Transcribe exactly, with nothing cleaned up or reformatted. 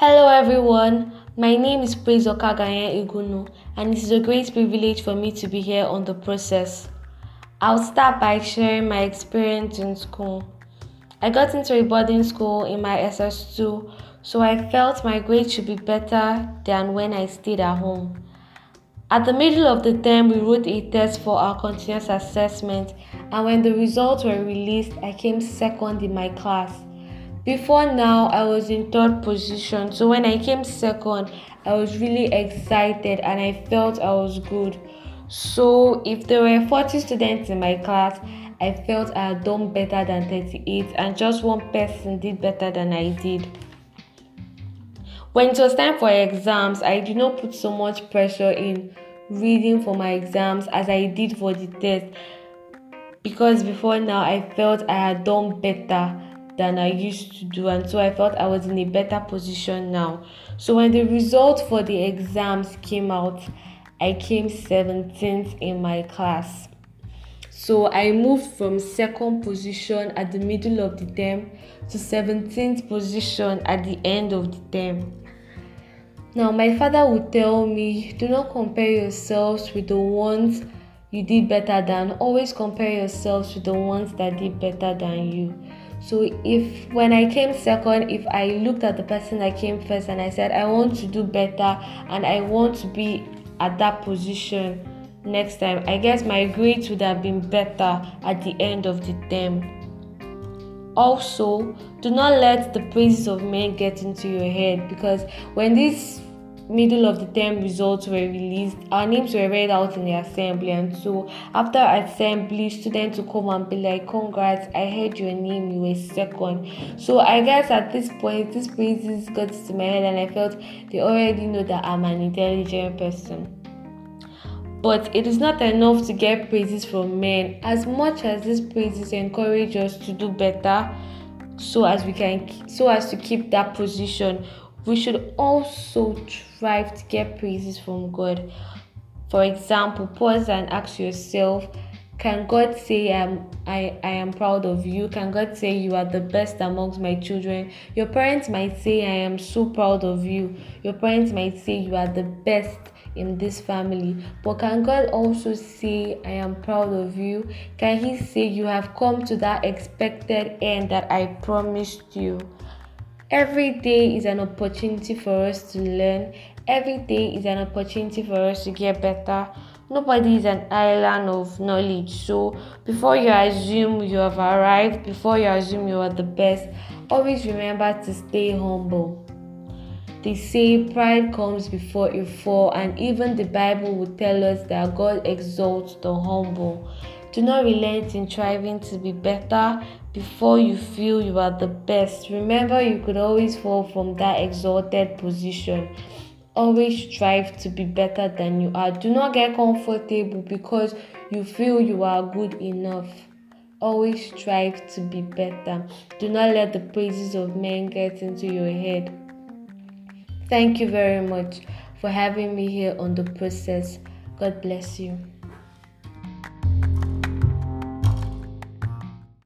Hello everyone, my name is Praise Okaganye, and it is a great privilege for me to be here on The Process. I'll start by sharing my experience in school. I got into a boarding school in my S S two, so I felt my grades should be better than when I stayed at home. At the middle of the term, we wrote a test for our continuous assessment, and when the results were released, I came second in my class. Before now, I was in third position, so when I came second, I was really excited and I felt I was good. So if there were forty students in my class, I felt I had done better than thirty-eight, and just one person did better than I did. When it was time for exams, I did not put so much pressure in reading for my exams as I did for the test, because before now, I felt I had done better than I used to do, and so I felt I was in a better position now. So when the result for the exams came out, I came seventeenth in my class. So I moved from second position at the middle of the term to seventeenth position at the end of the term. Now my father would tell me, do not compare yourselves with the ones you did better than, always compare yourselves with the ones that did better than you. So if when I came second, if I looked at the person that came first and I said I want to do better and I want to be at that position next time, I guess my grades would have been better at the end of the term. Also, do not let the praises of men get into your head, because when these middle of the term results were released, our names were read out in the assembly, and so after assembly, students would come and be like, congrats, I heard your name, you were second. So I guess at this point, these praises got to my head and I felt they already know that I'm an intelligent person. But it is not enough to get praises from men. As much as these praises encourage us to do better so as we can so as to keep that position, we should also strive to get praises from God. For example, pause and ask yourself, can God say um, I, I am proud of you? Can God say you are the best amongst my children? Your parents might say I am so proud of you. Your parents might say you are the best in this family. But can God also say I am proud of you? Can He say you have come to that expected end that I promised you? Every day is an opportunity for us to learn. Every day is an opportunity for us to get better. Nobody is an island of knowledge. So before you assume you have arrived, before you assume you are the best, always remember to stay humble. They say pride comes before a fall, and even the Bible will tell us that God exalts the humble. Do not relent in striving to be better before you feel you are the best. Remember, you could always fall from that exalted position. Always strive to be better than you are. Do not get comfortable because you feel you are good enough. Always strive to be better. Do not let the praises of men get into your head. Thank you very much for having me here on The Process. God bless you.